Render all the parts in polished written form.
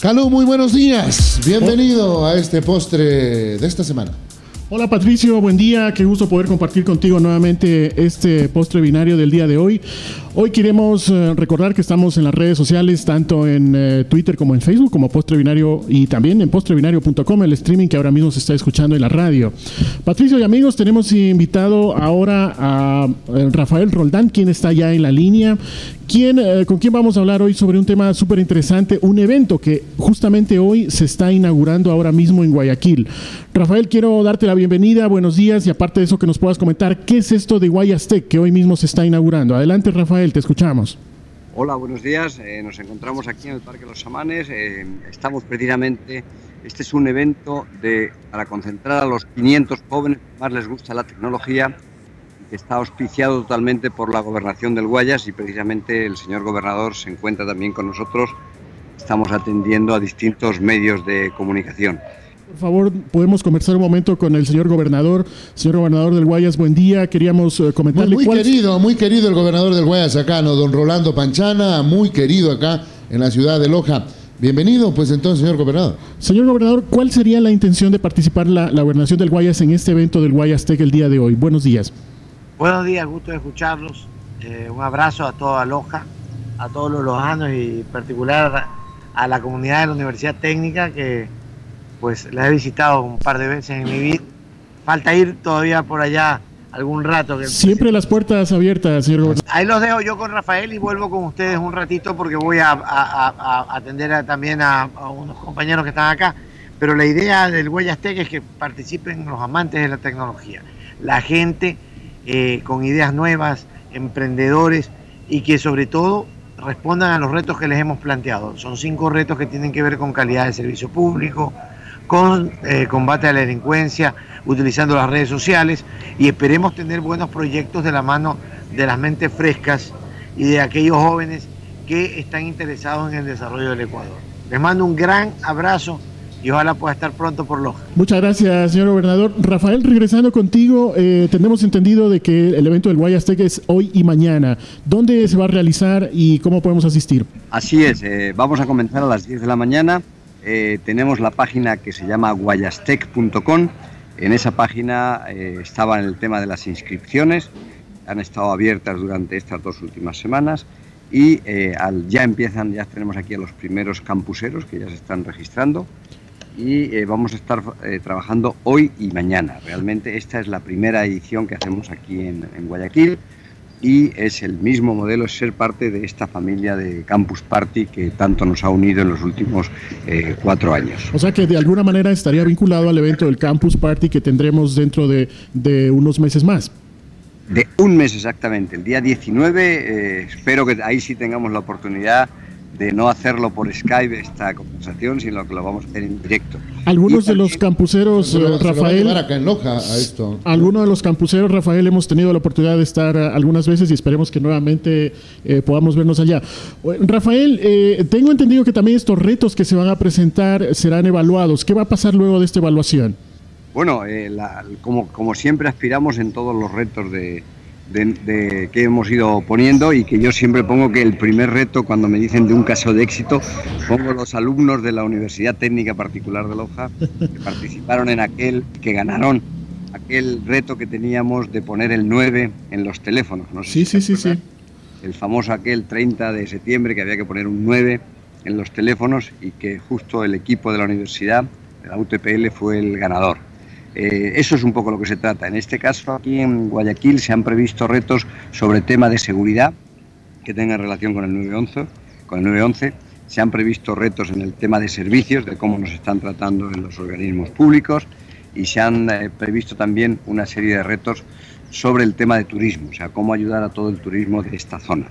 Calú, muy buenos días. Bienvenido a este postre de esta semana. Hola Patricio, buen día. Qué gusto poder compartir contigo nuevamente este postre binario del día de hoy. Hoy queremos recordar que estamos en las redes sociales, tanto en Twitter como en Facebook, como Postre Binario, y también en postrebinario.com, el streaming que ahora mismo se está escuchando en la radio. Patricio y amigos, tenemos invitado ahora a Rafael Roldán, quien está ya en la línea, con quien vamos a hablar hoy sobre un tema súper interesante, un evento que justamente hoy se está inaugurando ahora mismo en Guayaquil. Rafael, quiero darte la bienvenida, buenos días, y aparte de eso que nos puedas comentar, ¿qué es esto de GuayasTech que hoy mismo se está inaugurando? Adelante, Rafael, te escuchamos. Hola, buenos días, nos encontramos aquí en el Parque los Samanes, estamos precisamente, este es un evento para concentrar a los 500 jóvenes que más les gusta la tecnología, que está auspiciado totalmente por la Gobernación del Guayas, y precisamente el señor gobernador se encuentra también con nosotros. Estamos atendiendo a distintos medios de comunicación. Por favor, podemos conversar un momento con el señor gobernador. Señor gobernador del Guayas, buen día. Queríamos comentarle... muy querido el gobernador del Guayas acá, ¿no? Don Rolando Panchana, muy querido acá en la ciudad de Loja. Bienvenido, pues entonces, señor gobernador. Señor gobernador, ¿cuál sería la intención de participar la Gobernación del Guayas en este evento del GuayasTech el día de hoy? Buenos días. Buenos días, gusto de escucharlos. Un abrazo a toda Loja, a todos los lojanos y en particular a la comunidad de la Universidad Técnica, que pues la he visitado un par de veces en mi vida. Falta ir todavía por allá algún rato. Siempre las puertas abiertas, señor gobernador. Ahí los dejo yo con Rafael y vuelvo con ustedes un ratito porque voy a atender también a unos compañeros que están acá. Pero la idea del GuayasTech es que participen los amantes de la tecnología, la gente... con ideas nuevas, emprendedores, y que sobre todo respondan a los retos que les hemos planteado. Son 5 retos que tienen que ver con calidad de servicio público, con combate a la delincuencia, utilizando las redes sociales, y esperemos tener buenos proyectos de la mano de las mentes frescas y de aquellos jóvenes que están interesados en el desarrollo del Ecuador. Les mando un gran abrazo y ojalá pueda estar pronto por Loja. Muchas gracias, señor gobernador. Rafael, regresando contigo, tenemos entendido de que el evento del GuayasTech es hoy y mañana. ¿Dónde se va a realizar y cómo podemos asistir? Así es, vamos a comenzar a las 10 de la mañana. Tenemos la página que se llama guayastech.com. En esa página estaba el tema de las inscripciones. Han estado abiertas durante estas 2 últimas semanas. Y ya tenemos aquí a los primeros campuseros que ya se están registrando. Y vamos a estar trabajando hoy y mañana. Realmente esta es la primera edición que hacemos aquí en Guayaquil, y es el mismo modelo, es ser parte de esta familia de Campus Party que tanto nos ha unido en los últimos 4 años. O sea que de alguna manera estaría vinculado al evento del Campus Party que tendremos dentro de unos meses más. De un mes exactamente, el día 19, espero que ahí sí tengamos la oportunidad de no hacerlo por Skype esta conversación, sino que lo vamos a hacer en directo. Algunos de los campuseros, Rafael, hemos tenido la oportunidad de estar algunas veces y esperemos que nuevamente podamos vernos allá. Rafael, tengo entendido que también estos retos que se van a presentar serán evaluados. ¿Qué va a pasar luego de esta evaluación? Bueno, como siempre aspiramos en todos los retos de que hemos ido poniendo, y que yo siempre pongo que el primer reto, cuando me dicen de un caso de éxito, pongo los alumnos de la Universidad Técnica Particular de Loja que participaron en que ganaron aquel reto que teníamos de poner el 9 en los teléfonos. No sé sí. El famoso aquel 30 de septiembre que había que poner un 9 en los teléfonos, y que justo el equipo de la universidad, de la UTPL, fue el ganador. Eso es un poco lo que se trata. En este caso, aquí en Guayaquil se han previsto retos sobre tema de seguridad que tengan relación con el 911. Se han previsto retos en el tema de servicios, de cómo nos están tratando en los organismos públicos, y se han previsto también una serie de retos sobre el tema de turismo, o sea, cómo ayudar a todo el turismo de esta zona.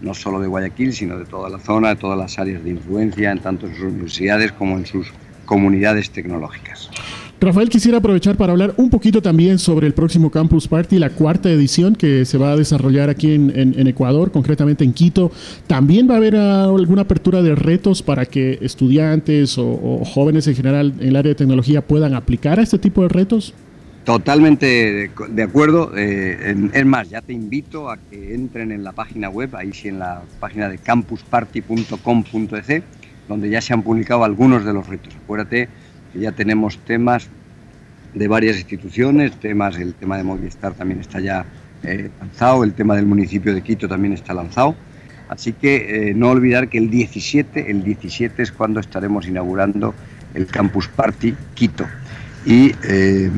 No solo de Guayaquil, sino de toda la zona, de todas las áreas de influencia, en tanto en sus universidades como en sus comunidades tecnológicas. Rafael, quisiera aprovechar para hablar un poquito también sobre el próximo Campus Party, la 4ª edición que se va a desarrollar aquí en Ecuador, concretamente en Quito. ¿También va a haber alguna apertura de retos para que estudiantes o jóvenes en general en el área de tecnología puedan aplicar a este tipo de retos? Totalmente de acuerdo. Es más, ya te invito a que entren en la página web, ahí sí, en la página de campusparty.com.ec. donde ya se han publicado algunos de los retos. Acuérdate que ya tenemos temas de varias instituciones, el tema de Movistar también está ya lanzado, el tema del municipio de Quito también está lanzado. Así que no olvidar que el 17 es cuando estaremos inaugurando el Campus Party Quito. Y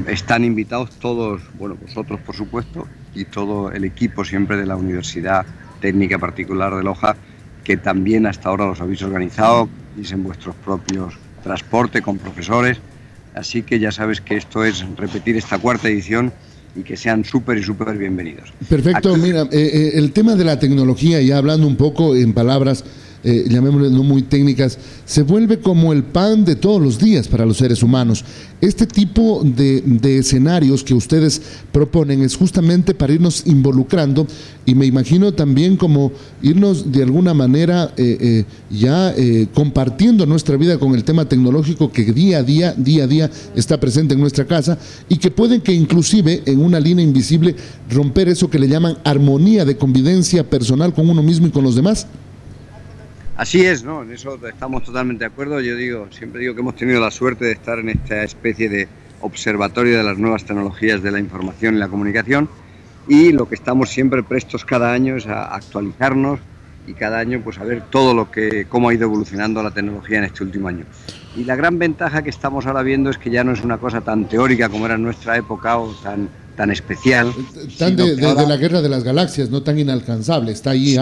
están invitados todos, bueno, vosotros por supuesto, y todo el equipo siempre de la Universidad Técnica Particular de Loja, que también hasta ahora los habéis organizado, es en vuestros propios transportes con profesores. Así que ya sabes que esto es repetir esta cuarta edición y que sean súper bienvenidos. Perfecto. Aquí, mira, el tema de la tecnología, ya hablando un poco en palabras, llamémosle no muy técnicas, se vuelve como el pan de todos los días para los seres humanos. Este tipo de escenarios que ustedes proponen es justamente para irnos involucrando y me imagino también como irnos de alguna manera compartiendo nuestra vida con el tema tecnológico que día a día está presente en nuestra casa y que pueden que inclusive en una línea invisible romper eso que le llaman armonía de convivencia personal con uno mismo y con los demás. Así es, ¿no? En eso estamos totalmente de acuerdo. Yo siempre digo que hemos tenido la suerte de estar en esta especie de observatorio de las nuevas tecnologías de la información y la comunicación, y lo que estamos siempre prestos cada año es a actualizarnos y cada año pues a ver todo cómo ha ido evolucionando la tecnología en este último año. Y la gran ventaja que estamos ahora viendo es que ya no es una cosa tan teórica como era en nuestra época o tan especial. Tan de la guerra de las galaxias, no tan inalcanzable, está ahí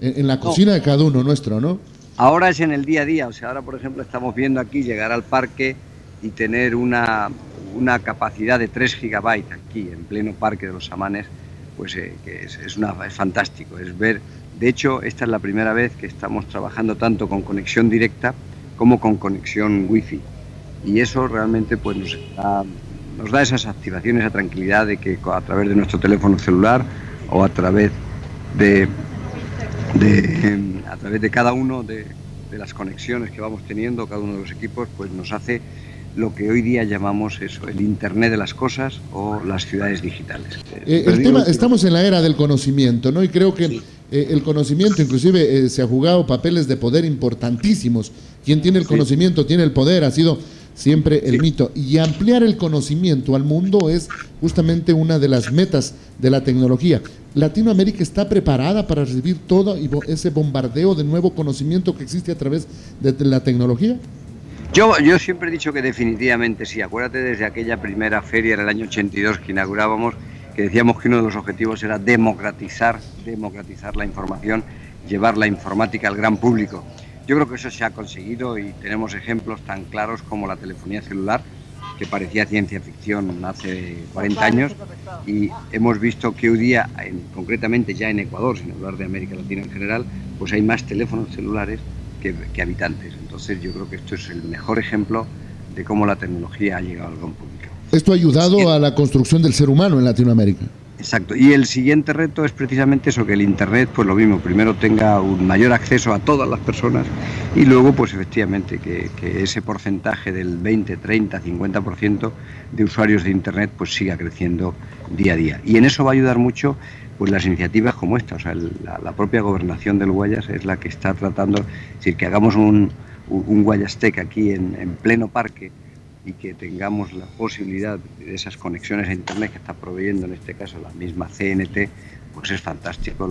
en la cocina de cada uno nuestro, ¿no? Ahora es en el día a día, o sea, ahora por ejemplo estamos viendo aquí llegar al parque y tener una capacidad de 3 gigabytes aquí, en pleno Parque de los Samanes, pues que es fantástico, es ver. De hecho, esta es la primera vez que estamos trabajando tanto con conexión directa como con conexión wifi, y eso realmente pues nos da esas activaciones, esa tranquilidad de que a través de nuestro teléfono celular o a través de cada uno de las conexiones que vamos teniendo, cada uno de los equipos, pues nos hace lo que hoy día llamamos eso, el Internet de las cosas o las ciudades digitales. Estamos en la era del conocimiento, ¿no? Y creo que sí. El conocimiento inclusive se ha jugado papeles de poder importantísimos. Quien tiene el conocimiento tiene el poder, ha sido siempre el mito. Y ampliar el conocimiento al mundo es justamente una de las metas de la tecnología. ¿Latinoamérica está preparada para recibir todo ese bombardeo de nuevo conocimiento que existe a través de la tecnología? Yo siempre he dicho que definitivamente sí. Acuérdate desde aquella primera feria en el año 82 que inaugurábamos, que decíamos que uno de los objetivos era democratizar la información, llevar la informática al gran público. Yo creo que eso se ha conseguido y tenemos ejemplos tan claros como la telefonía celular, que parecía ciencia ficción hace 40 años, y hemos visto que hoy día, concretamente ya en Ecuador, sin hablar de América Latina en general, pues hay más teléfonos celulares que habitantes. Entonces yo creo que esto es el mejor ejemplo de cómo la tecnología ha llegado al gran público. Esto ha ayudado a la construcción del ser humano en Latinoamérica. Exacto, y el siguiente reto es precisamente eso, que el Internet, pues lo mismo, primero tenga un mayor acceso a todas las personas y luego, pues efectivamente, que ese porcentaje del 20, 30, 50% de usuarios de Internet, pues siga creciendo día a día. Y en eso va a ayudar mucho, pues las iniciativas como esta, o sea, la propia Gobernación del Guayas es la que está tratando, es decir, que hagamos un GuayasTech aquí en pleno parque, y que tengamos la posibilidad de esas conexiones a Internet que está proveyendo en este caso la misma CNT, pues es fantástico.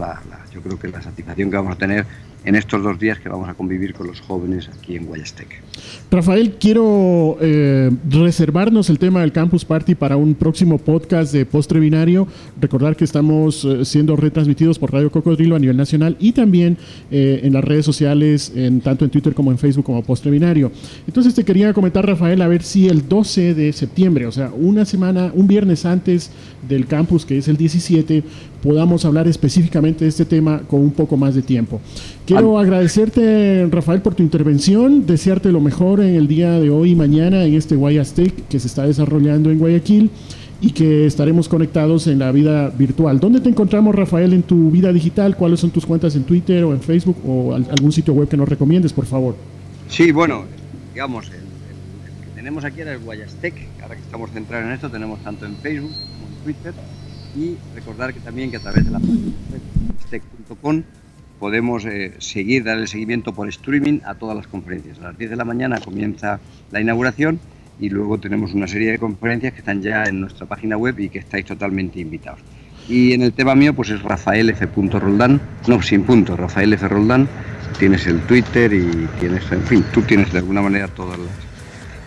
Yo creo que la satisfacción que vamos a tener en estos 2 días que vamos a convivir con los jóvenes aquí en GuayasTech. Rafael, quiero reservarnos el tema del Campus Party para un próximo podcast de Postre Binario. Recordar que estamos siendo retransmitidos por Radio Cocodrilo a nivel nacional y también en las redes sociales, tanto en Twitter como en Facebook como Postre Binario. Entonces te quería comentar, Rafael, a ver si el 12 de septiembre, o sea, una semana, un viernes antes del campus, que es el 17, podamos hablar específicamente de este tema con un poco más de tiempo. Quiero agradecerte, Rafael, por tu intervención, desearte lo mejor en el día de hoy y mañana en este GuayasTech que se está desarrollando en Guayaquil y que estaremos conectados en la vida virtual. ¿Dónde te encontramos, Rafael, en tu vida digital? ¿Cuáles son tus cuentas en Twitter o en Facebook o algún sitio web que nos recomiendes, por favor? Sí, bueno, digamos, el que tenemos aquí era el GuayasTech. Ahora que estamos centrados en esto, tenemos tanto en Facebook como en Twitter. Y recordar que también que a través de la página web, podemos darle seguimiento por streaming a todas las conferencias. A las 10 de la mañana comienza la inauguración y luego tenemos una serie de conferencias que están ya en nuestra página web y que estáis totalmente invitados. Y en el tema mío pues es Rafael F. Roldán, no, sin punto, Rafael F. Roldán. Tienes el Twitter y tienes, en fin, tú tienes de alguna manera todas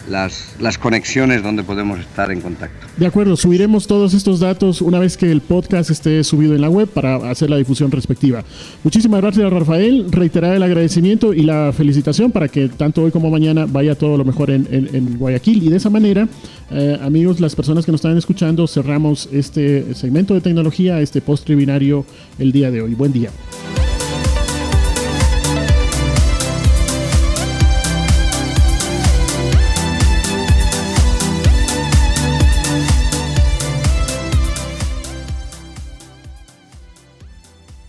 las conexiones donde podemos estar en contacto. De acuerdo, subiremos todos estos datos una vez que el podcast esté subido en la web para hacer la difusión respectiva. Muchísimas gracias a Rafael, reiterar el agradecimiento y la felicitación para que tanto hoy como mañana vaya todo lo mejor en Guayaquil, y de esa manera, amigos, las personas que nos están escuchando, cerramos este segmento de tecnología, este postre binario el día de hoy. Buen día.